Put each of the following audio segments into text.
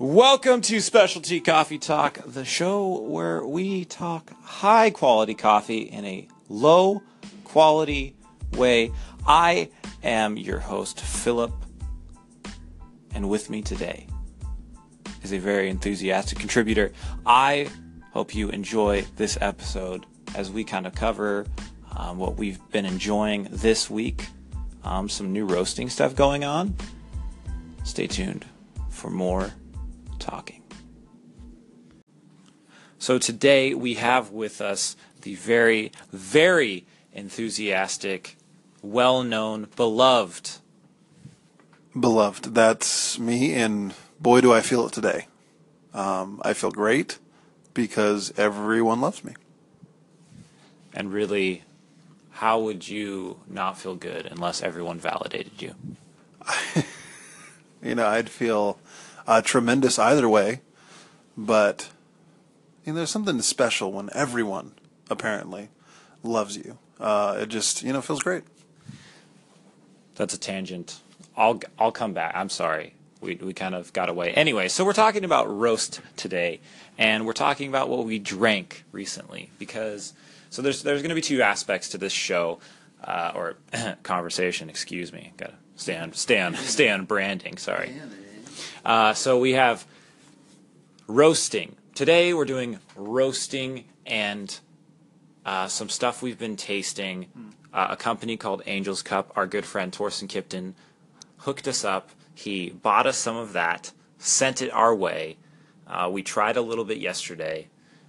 Welcome to Specialty Coffee Talk, the show where we talk high-quality coffee in a low-quality way. I am your host, Philip, and with me today is a very enthusiastic contributor. I hope you enjoy this episode as we kind of cover what we've been enjoying this week, some new roasting stuff going on. Stay tuned for more talking. So today we have with us the very, very enthusiastic, well-known, beloved. Beloved, that's me, and boy do I feel it today. I feel great because everyone loves me. And really, how would you not feel good unless everyone validated you? You know, I'd feel tremendous either way, but you know, there's something special when everyone apparently loves you. It just, you know, feels great. That's a tangent. I'll come back. I'm sorry. We kind of got away. Anyway, so we're talking about roast today, and we're talking about what we drank recently, because so there's going to be two aspects to this show or conversation. Excuse me. Got to stay on branding. Sorry. So we have roasting today. We're doing roasting and some stuff we've been tasting. A company called Angel's Cup. Our good friend Torsten Kipton hooked us up. He bought us some of that, sent it our way. We tried a little bit yesterday,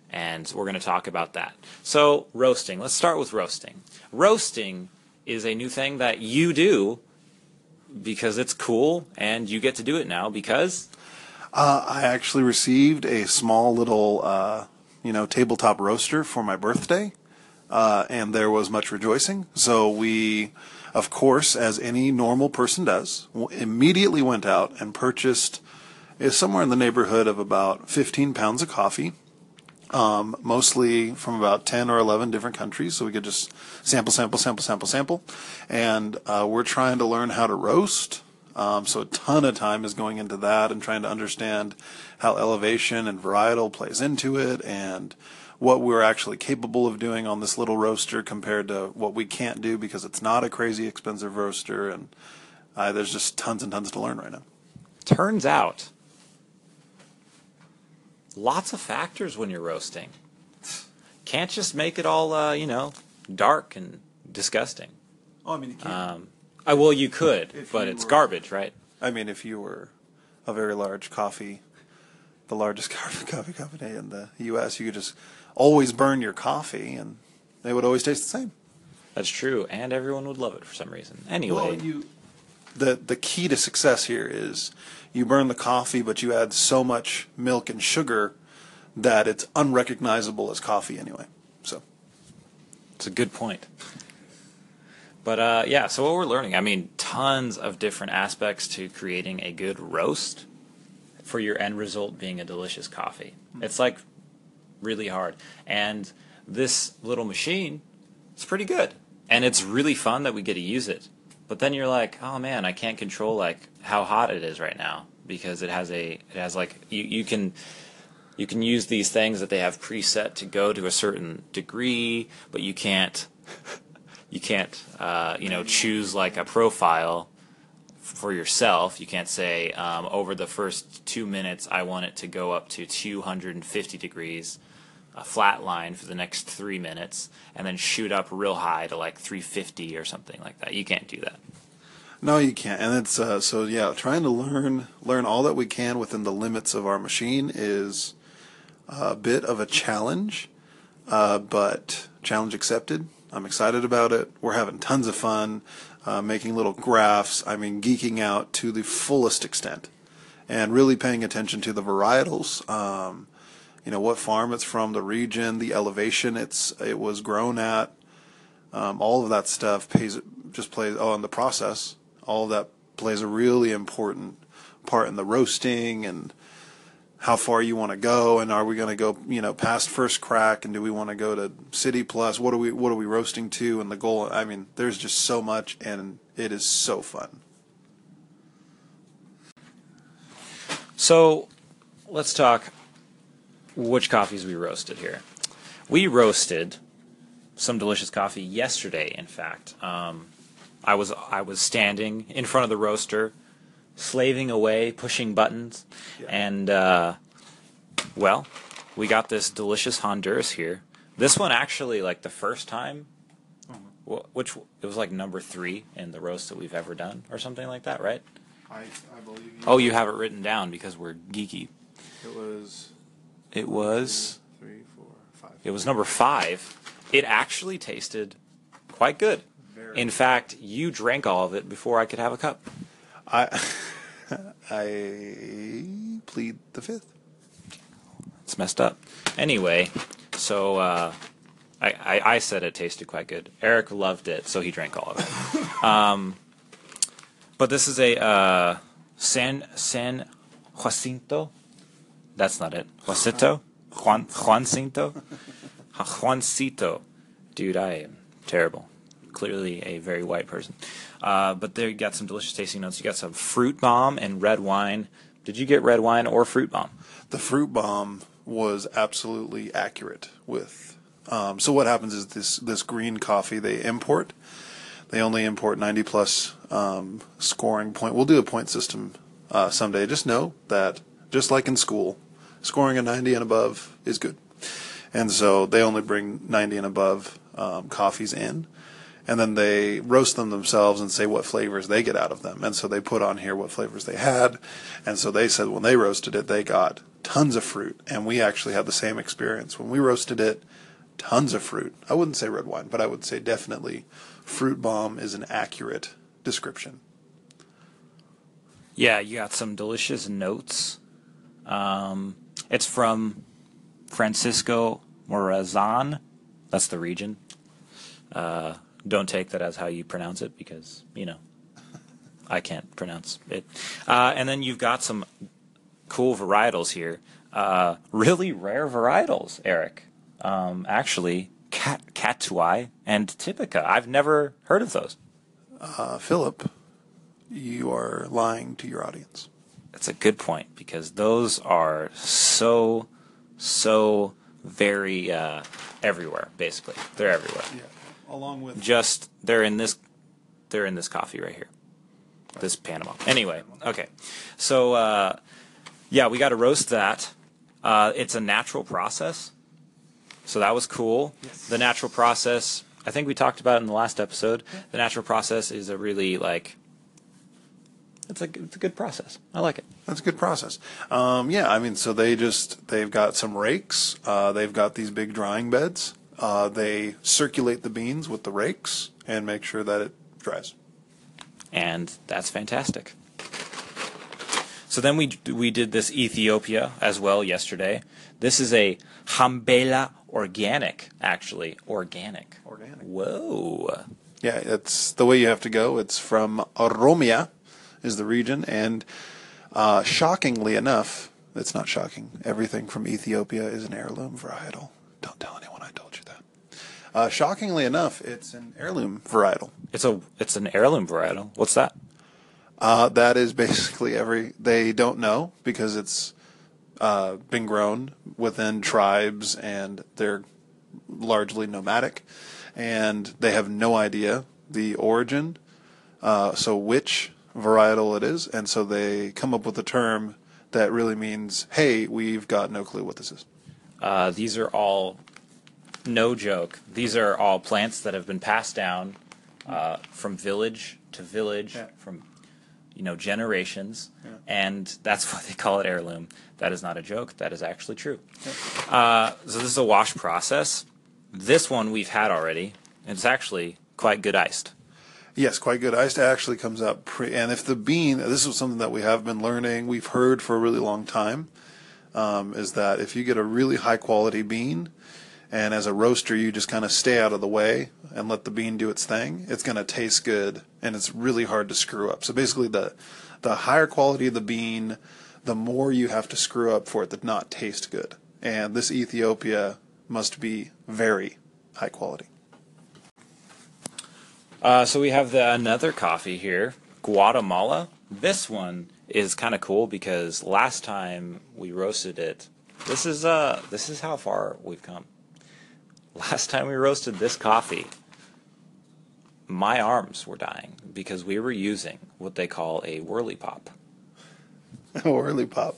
and we're going to talk about that. So roasting. Let's start with roasting. Roasting is a new thing that you do because it's cool, and you get to do it now because? I actually received a small little, tabletop roaster for my birthday, and there was much rejoicing. So we, of course, as any normal person does, immediately went out and purchased somewhere in the neighborhood of about 15 pounds of coffee, mostly from about 10 or 11 different countries, so we could just sample. And we're trying to learn how to roast, so a ton of time is going into that and trying to understand how elevation and varietal plays into it and what we're actually capable of doing on this little roaster compared to what we can't do because it's not a crazy expensive roaster. And there's just tons and tons to learn right now. Turns out lots of factors when you're roasting. Can't just make it all, dark and disgusting. Oh, I mean, you can't. Well, you could, but it's garbage, right? I mean, if you were a very large coffee, the largest coffee company in the U.S., you could just always burn your coffee, and they would always taste the same. That's true, and everyone would love it for some reason. Anyway. Well, the key to success here is you burn the coffee, but you add so much milk and sugar that it's unrecognizable as coffee anyway. So it's a good point. But so what we're learning, I mean, tons of different aspects to creating a good roast for your end result being a delicious coffee. It's like really hard. And this little machine, it's pretty good. And it's really fun that we get to use it. But then you're like, oh man, I can't control how hot it is right now because you can use these things that they have preset to go to a certain degree, but you can't choose like a profile for yourself. You can't say over the first 2 minutes I want it to go up to 250 degrees. A flat line for the next 3 minutes, and then shoot up real high to like 350 or something like that. You can't do that. No, you can't. And it's trying to learn all that we can within the limits of our machine is a bit of a challenge, but challenge accepted. I'm excited about it. We're having tons of fun making little graphs. I mean, geeking out to the fullest extent, and really paying attention to the varietals. What farm it's from, the region, the elevation it was grown at, all of that stuff and the process, all of that plays a really important part in the roasting and how far you want to go, and are we going to go, past first crack, and do we want to go to City Plus? What are we roasting to? And the goal, I mean, there's just so much, and it is so fun. So let's talk which coffees we roasted here. We roasted some delicious coffee yesterday, in fact. I was standing in front of the roaster, slaving away, pushing buttons, and, well, we got this delicious Honduras here. This one actually, like, the first time, which it was like number 3 in the roast that we've ever done, or something like that, right? I believe you. Oh, you have it written down because we're geeky. It was 3, 4, 5. It was number 5. It actually tasted quite good. In fact, you drank all of it before I could have a cup. I plead the 5th. It's messed up. Anyway, so I said it tasted quite good. Eric loved it, so he drank all of it. But this is a San Jacinto. That's not it. Juancito. Dude, I am terrible. Clearly a very white person. But there you got some delicious tasting notes. You got some fruit bomb and red wine. Did you get red wine or fruit bomb? The fruit bomb was absolutely accurate with... so what happens is this green coffee they import. They only import 90-plus scoring point. We'll do a point system someday. Just know that, just like in school, scoring a 90 and above is good. And so they only bring 90 and above coffees in. And then they roast them themselves and say what flavors they get out of them. And so they put on here what flavors they had. And so they said when they roasted it, they got tons of fruit. And we actually had the same experience. When we roasted it, tons of fruit. I wouldn't say red wine, but I would say definitely fruit bomb is an accurate description. Yeah, you got some delicious notes. It's from Francisco Morazan. That's the region. Don't take that as how you pronounce it because, you know, I can't pronounce it. And then you've got some cool varietals here. Really rare varietals, Eric. Actually, Catuai and Typica. I've never heard of those. Philip, you are lying to your audience. That's a good point because those are so very everywhere, basically. They're everywhere. Yeah. Along with just they're in this coffee right here, this Panama. Anyway, okay, so yeah, we got to roast that. It's a natural process, so that was cool. Yes. The natural process, I think we talked about it in the last episode. Yeah. The natural process is a really it's a good process. I like it. That's a good process. Yeah, I mean, so they've got some rakes. They've got these big drying beds. They circulate the beans with the rakes and make sure that it dries. And that's fantastic. So then we did this Ethiopia as well yesterday. This is a Hambela Organic, actually. Organic. Whoa. Yeah, that's the way you have to go. It's from Oromia is the region. And shockingly enough, it's not shocking, everything from Ethiopia is an heirloom varietal. Don't tell anyone I told you that. Shockingly enough, it's an heirloom varietal. It's an heirloom varietal. What's that? That is basically they don't know because it's been grown within tribes and they're largely nomadic, and they have no idea the origin, so which varietal it is, and so they come up with a term that really means, hey, we've got no clue what this is. These are all, no joke, these are all plants that have been passed down from village to village, yeah, from, you know, generations, yeah, and that's why they call it heirloom. That is not a joke. That is actually true. Yeah. So this is a wash process. This one we've had already, and it's actually quite good iced. Yes, quite good iced. It actually comes out and if the bean, this is something that we have been learning, we've heard for a really long time, is that if you get a really high quality bean and as a roaster you just kind of stay out of the way and let the bean do its thing, it's going to taste good and it's really hard to screw up. So basically the higher quality of the bean, the more you have to screw up for it to not taste good. And this Ethiopia must be very high quality. So we have another coffee here, Guatemala. This one is kind of cool because last time we roasted it, this is how far we've come. Last time we roasted this coffee, my arms were dying because we were using what they call a whirly pop. A whirly pop.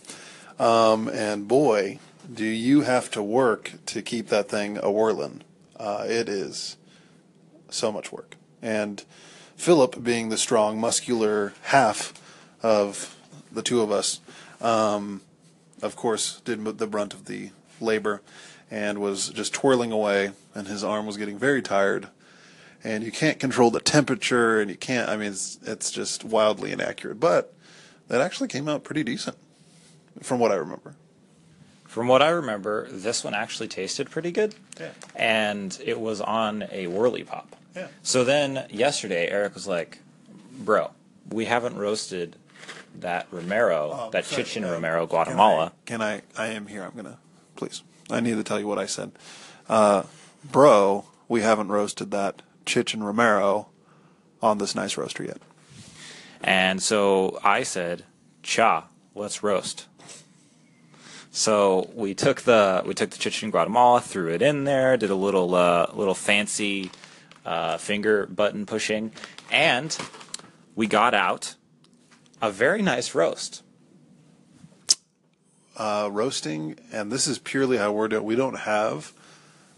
And boy, do you have to work to keep that thing a whirlin'. It is so much work. And Philip, being the strong, muscular half of the two of us, of course, did the brunt of the labor and was just twirling away, and his arm was getting very tired. And you can't control the temperature, and you can't, I mean, it's just wildly inaccurate. But that actually came out pretty decent, from what I remember. From what I remember, this one actually tasted pretty good. Yeah. And it was on a whirly pop. Yeah. So then yesterday, Eric was like, bro, we haven't roasted that Romero, that Chichén Romero Guatemala. Can I am here, I'm going to, please. I need to tell you what I said. Bro, we haven't roasted that Chichén Romero on this nice roaster yet. And so I said, cha, let's roast. So we took the Chichén Guatemala, threw it in there, did a little fancy finger button pushing, and we got out a very nice roast. Roasting, and this is purely how we're doing. We don't have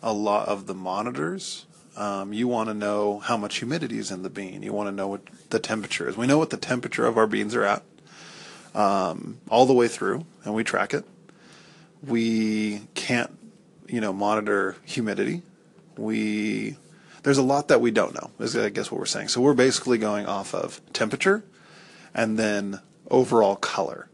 a lot of the monitors. You want to know how much humidity is in the bean. You want to know what the temperature is. We know what the temperature of our beans are at all the way through, and we track it. We can't, monitor humidity. There's a lot that we don't know, is I guess what we're saying. So we're basically going off of temperature and then overall color.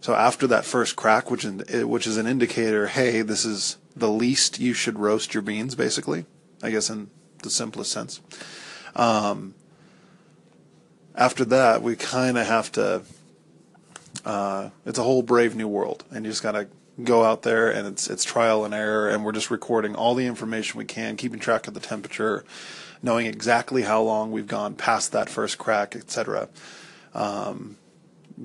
So after that first crack, which is an indicator, hey, this is the least you should roast your beans, basically, I guess in the simplest sense. After that, we kind of have to, it's a whole brave new world, and you just got to go out there, and it's trial and error, and we're just recording all the information we can, keeping track of the temperature, knowing exactly how long we've gone past that first crack, etc.,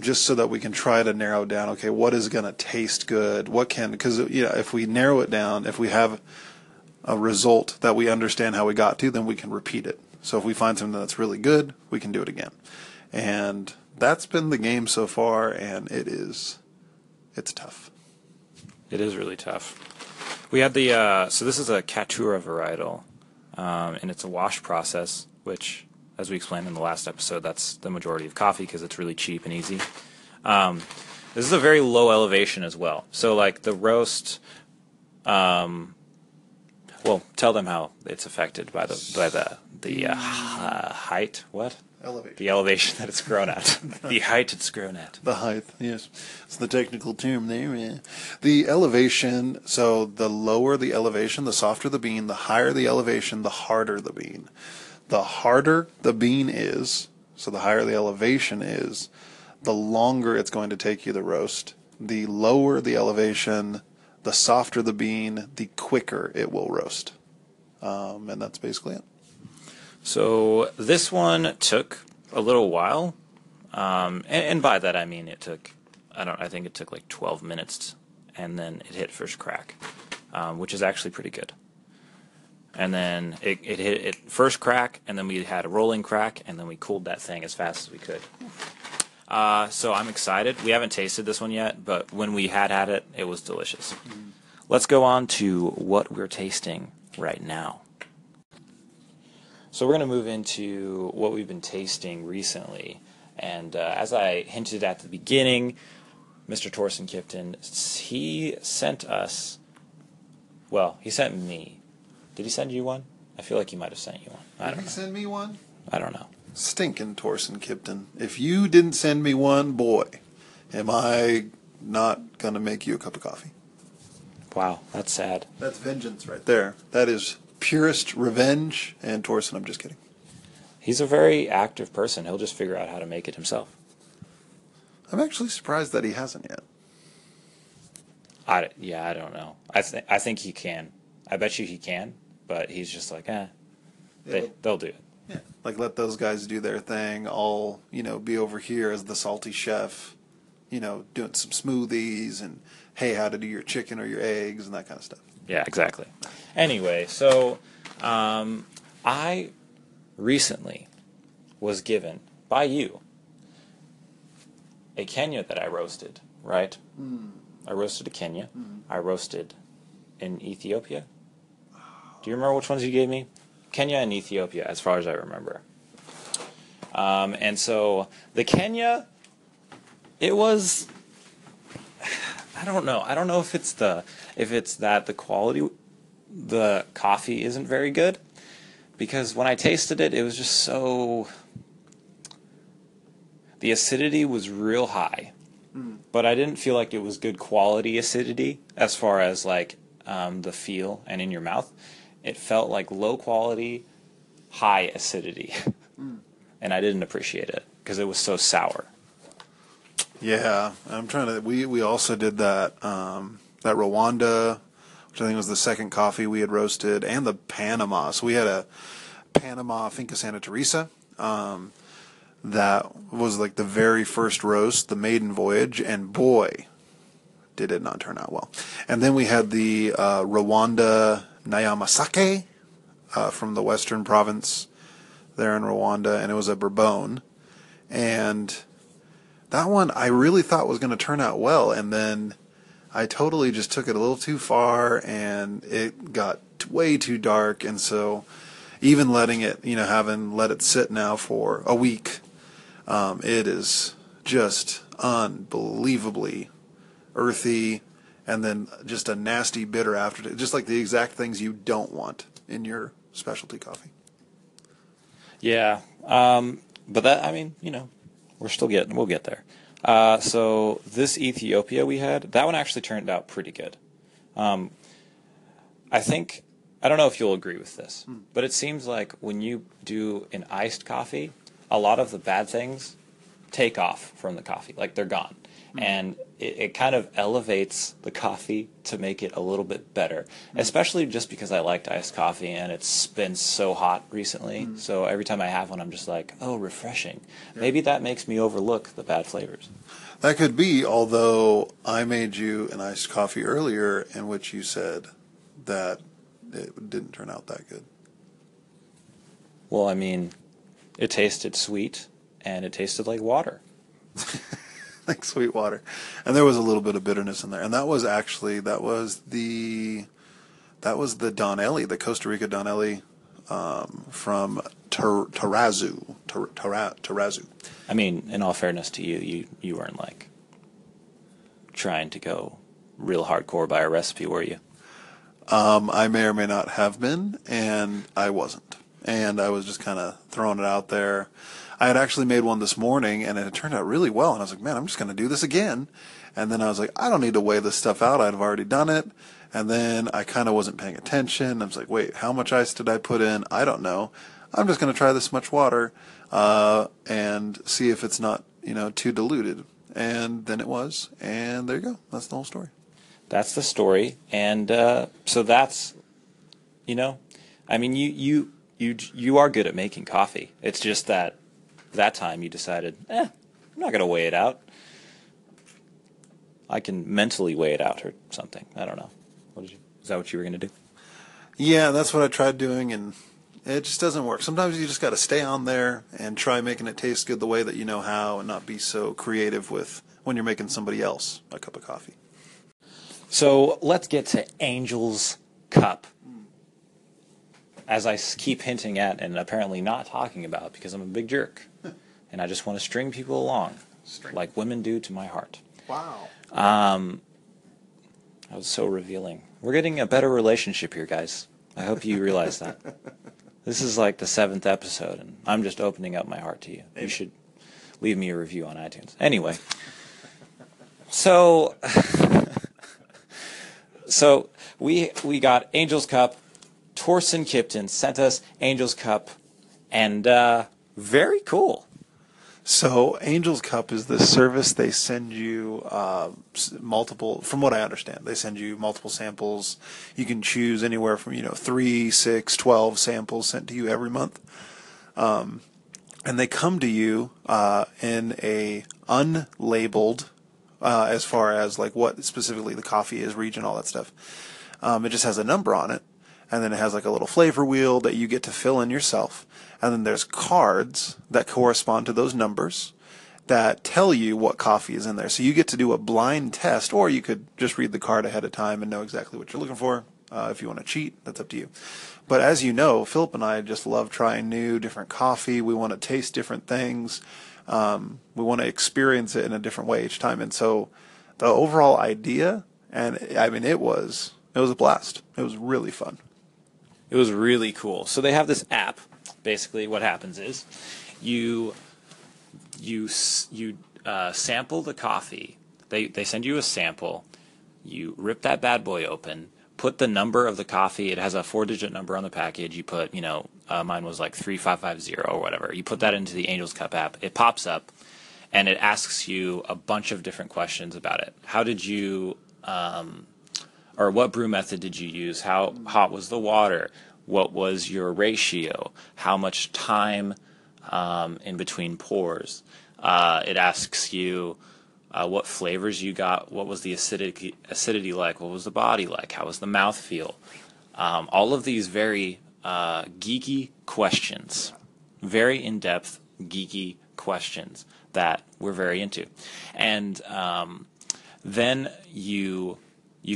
just so that we can try to narrow down, okay, what is going to taste good, because if we narrow it down, if we have a result that we understand how we got to, then we can repeat it. So if we find something that's really good, we can do it again. And that's been the game so far, and it's tough. It is really tough. We had the, so this is a Caturra varietal, and it's a wash process, which, as we explained in the last episode, that's the majority of coffee because it's really cheap and easy. This is a very low elevation as well. So, like, the roast, well, tell them how it's affected by the height. What? Elevation. The elevation that it's grown at. The height it's grown at. The height, yes. It's the technical term there. Yeah. The elevation, so the lower the elevation, the softer the bean, the higher the elevation, the harder the bean. The harder the bean is, so the higher the elevation is, the longer it's going to take you to roast. The lower the elevation, the softer the bean, the quicker it will roast. And that's basically it. So this one took a little while. And by that I mean it took, I think it took like 12 minutes, and then it hit first crack, which is actually pretty good. And then it hit it first crack, and then we had a rolling crack, and then we cooled that thing as fast as we could. So I'm excited. We haven't tasted this one yet, but when we had it, it was delicious. Mm. Let's go on to what we're tasting right now. So we're going to move into what we've been tasting recently. And as I hinted at the beginning, Mr. Torsten Kipton, he sent us, well, he sent me. Did he send you one? I feel like he might have sent you one. I don't know. Did he send me one? I don't know. Stinking Torsten Kipton. If you didn't send me one, boy, am I not going to make you a cup of coffee. Wow, that's sad. That's vengeance right there. That is purest revenge. And Torsten, I'm just kidding. He's a very active person. He'll just figure out how to make it himself. I'm actually surprised that he hasn't yet. Yeah, I don't know. I think he can. I bet you he can. But he's just like, they'll do it. Yeah. Like, let those guys do their thing. I'll, you know, be over here as the salty chef, you know, doing some smoothies and, hey, how to do your chicken or your eggs and that kind of stuff. Yeah, exactly. Anyway, so I recently was given, by you, a Kenya that I roasted, right? Mm. I roasted a Kenya. Mm. I roasted in Ethiopia. Do you remember which ones you gave me? Kenya and Ethiopia, as far as I remember. And so the Kenya, it was... I don't know. I don't know if it's that the quality, the coffee isn't very good, because when I tasted it, it was just so. The acidity was real high, but I didn't feel like it was good quality acidity as far as like the feel and in your mouth. It felt like low quality, high acidity, and I didn't appreciate it because it was so sour. Yeah, I'm trying to. We also did that that Rwanda, which I think was the second coffee we had roasted, and the Panama. So we had a Panama Finca Santa Teresa. That was like the very first roast, the maiden voyage, and boy, did it not turn out well. And then we had the Rwanda Nayamasake from the western province there in Rwanda, and it was a Bourbon, and. That one I really thought was going to turn out well, and then I totally just took it a little too far, and it got way too dark, and so even letting it, you know, having let it sit now for a week, it is just unbelievably earthy, and then just a nasty bitter aftertaste, just like the exact things you don't want in your specialty coffee. Yeah, but that, I mean, you know. We'll get there. So this Ethiopia we had, that one actually turned out pretty good. I think, I don't know if you'll agree with this, but it seems like when you do an iced coffee, a lot of the bad things take off from the coffee, like they're gone. And it kind of elevates the coffee to make it a little bit better, especially just because I liked iced coffee and it's been so hot recently. So every time I have one, I'm just like, oh, refreshing. Yeah. Maybe that makes me overlook the bad flavors. That could be, although I made you an iced coffee earlier in which you said that it didn't turn out that good. Well, I mean, it tasted sweet and it tasted like water. Like sweet water, and there was a little bit of bitterness in there, and that was actually that was the Donnelly, the Costa Rica Donnelly from Tarrazu. Tarrazu. I mean, in all fairness to you, you weren't like trying to go real hardcore by a recipe, were you? I may or may not have been, and I wasn't, and I was just kind of throwing it out there. I had actually made one this morning, and it had turned out really well. And I was like, man, I'm just going to do this again. And then I was like, I don't need to weigh this stuff out. I've already done it. And then I kind of wasn't paying attention. I was like, wait, how much ice did I put in? I don't know. I'm just going to try this much water and see if it's not, you know, too diluted. And then it was. And there you go. That's the whole story. That's the story. And so that's, you know, I mean, you are good at making coffee. It's just that. That time you decided, I'm not going to weigh it out. I can mentally weigh it out or something. I don't know. Is that what you were going to do? Yeah, that's what I tried doing, and it just doesn't work. Sometimes you just got to stay on there and try making it taste good the way that you know how and not be so creative with when you're making somebody else a cup of coffee. So let's get to Angel's Cup. As I keep hinting at and apparently not talking about because I'm a big jerk. And I just want to string people along like women do to my heart. Wow. I was so revealing. We're getting a better relationship here, guys. I hope you realize that. This is like the 7th episode, and I'm just opening up my heart to you. Maybe. You should leave me a review on iTunes. Anyway. So, we got Angel's Cup. Torsten Kipton sent us Angel's Cup, and very cool. So Angel's Cup is the service they send you multiple, from what I understand, they send you multiple samples. You can choose anywhere from, you know, 3, 6, 12 samples sent to you every month. And they come to you in a unlabeled, as far as like what specifically the coffee is, region, all that stuff. It just has a number on it, and then it has like a little flavor wheel that you get to fill in yourself. And then there's cards that correspond to those numbers that tell you what coffee is in there. So you get to do a blind test, or you could just read the card ahead of time and know exactly what you're looking for. If you want to cheat, that's up to you. But as you know, Philip and I just love trying new, different coffee. We want to taste different things. We want to experience it in a different way each time. And so the overall idea, and I mean, it was a blast. It was really fun. It was really cool. So they have this app. Basically, what happens is you sample the coffee. They send you a sample. You rip that bad boy open. Put the number of the coffee. It has a 4-digit number on the package. You put, mine was like 3550 or whatever. You put that into the Angel's Cup app. It pops up, and it asks you a bunch of different questions about it. How did you, or what brew method did you use? How hot was the water? What was your ratio? How much time in between pours? It asks you, what flavors you got, what was the acidity like, what was the body like, how was the mouth feel? All of these very geeky questions, very in-depth geeky questions that we're very into. And then you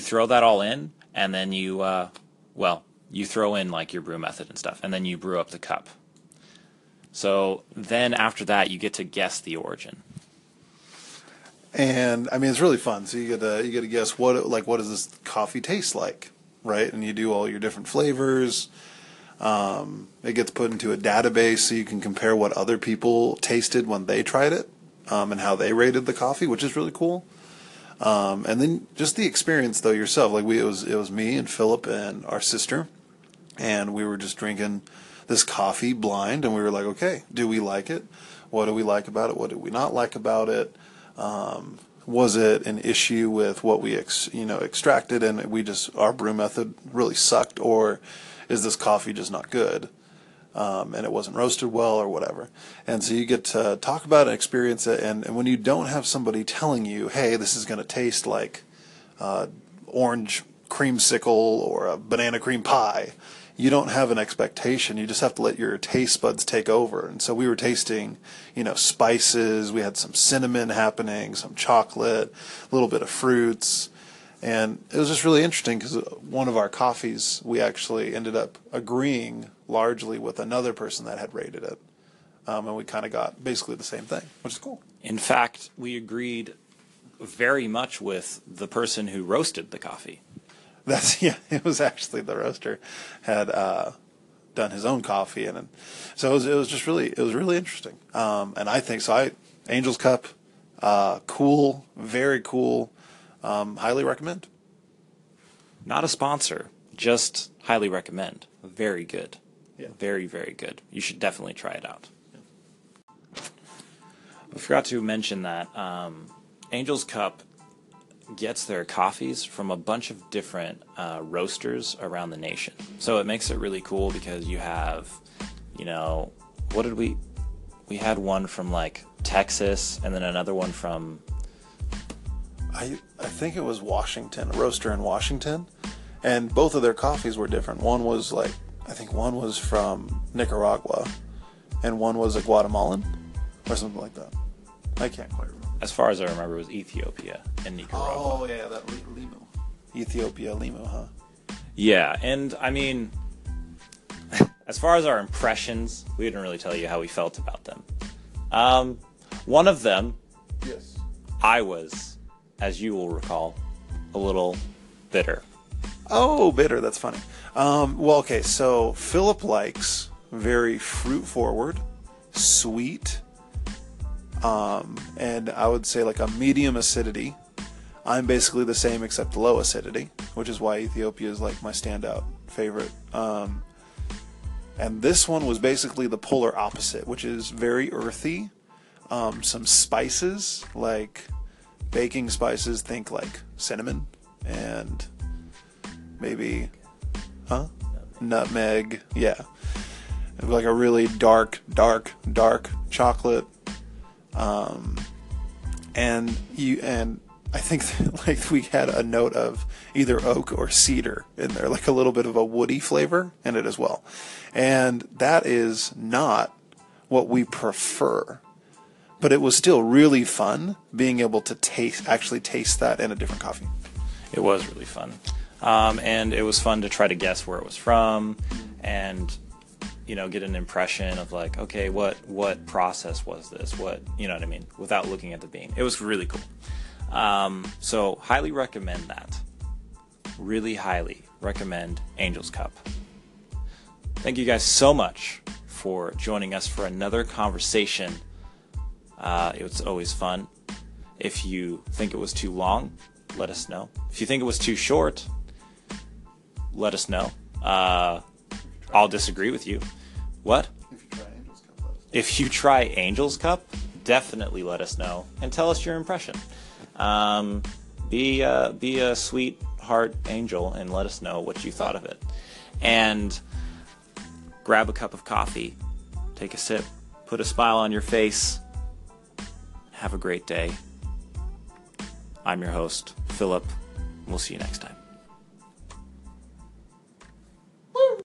throw that all in, and then you throw in like your brew method and stuff, and then you brew up the cup. So then after that, you get to guess the origin. And I mean, it's really fun. So you get to guess what does this coffee taste like, right? And you do all your different flavors. It gets put into a database so you can compare what other people tasted when they tried it, and how they rated the coffee, which is really cool. And then just the experience though yourself, like it was me and Philip and our sister, and we were just drinking this coffee blind, and we were like, okay, do we like it? What do we like about it? What do we not like about it? Was it an issue with what we extracted, and our brew method really sucked, or is this coffee just not good, and it wasn't roasted well or whatever? And so you get to talk about it, experience it, and when you don't have somebody telling you, hey, this is going to taste like orange creamsicle or a banana cream pie, you don't have an expectation. You just have to let your taste buds take over. And so we were tasting, spices. We had some cinnamon happening, some chocolate, a little bit of fruits. And it was just really interesting because one of our coffees, we actually ended up agreeing largely with another person that had rated it. And we kind of got basically the same thing, which is cool. In fact, we agreed very much with the person who roasted the coffee. It was actually the roaster had done his own coffee, and so it was really interesting. And I think so. Angel's Cup, cool, very cool. Highly recommend. Not a sponsor, just highly recommend. Very good. Yeah. Very, very good. You should definitely try it out. Yeah. I forgot to mention that Angel's Cup gets their coffees from a bunch of different roasters around the nation. So it makes it really cool because you have, we had one from like Texas, and then another one from I think it was Washington, a roaster in Washington, and both of their coffees were different. One was like, I think one was from Nicaragua and one was a Guatemalan or something like that. I can't quite remember. As far as I remember, it was Ethiopia and Nicaragua. Oh, yeah, that Limo. Ethiopia, Limo, huh? Yeah, and I mean, as far as our impressions, we didn't really tell you how we felt about them. One of them, yes, I was, as you will recall, a little bitter. Oh, bitter, that's funny. Okay, so Philip likes very fruit-forward, sweet, and I would say like a medium acidity. I'm basically the same except low acidity, which is why Ethiopia is like my standout favorite. And this one was basically the polar opposite, which is very earthy. Some spices, like baking spices, think like cinnamon and maybe nutmeg. Yeah. like a really dark chocolate. And I think that, like, we had a note of either oak or cedar in there, like a little bit of a woody flavor in it as well. And that is not what we prefer, but it was still really fun being able to actually taste that in a different coffee. It was really fun. And it was fun to try to guess where it was from and, you know, get an impression of like, okay, what process was this? What, you know what I mean? Without looking at the bean. It was really cool. So highly recommend that. Really highly recommend Angel's Cup. Thank you guys so much for joining us for another conversation. It was always fun. If you think it was too long, let us know. If you think it was too short, let us know. I'll disagree with you. What? If you try Angel's Cup, definitely let us know and tell us your impression. Be a sweetheart angel and let us know what you thought of it. And grab a cup of coffee, take a sip, put a smile on your face. Have a great day. I'm your host, Philip. We'll see you next time.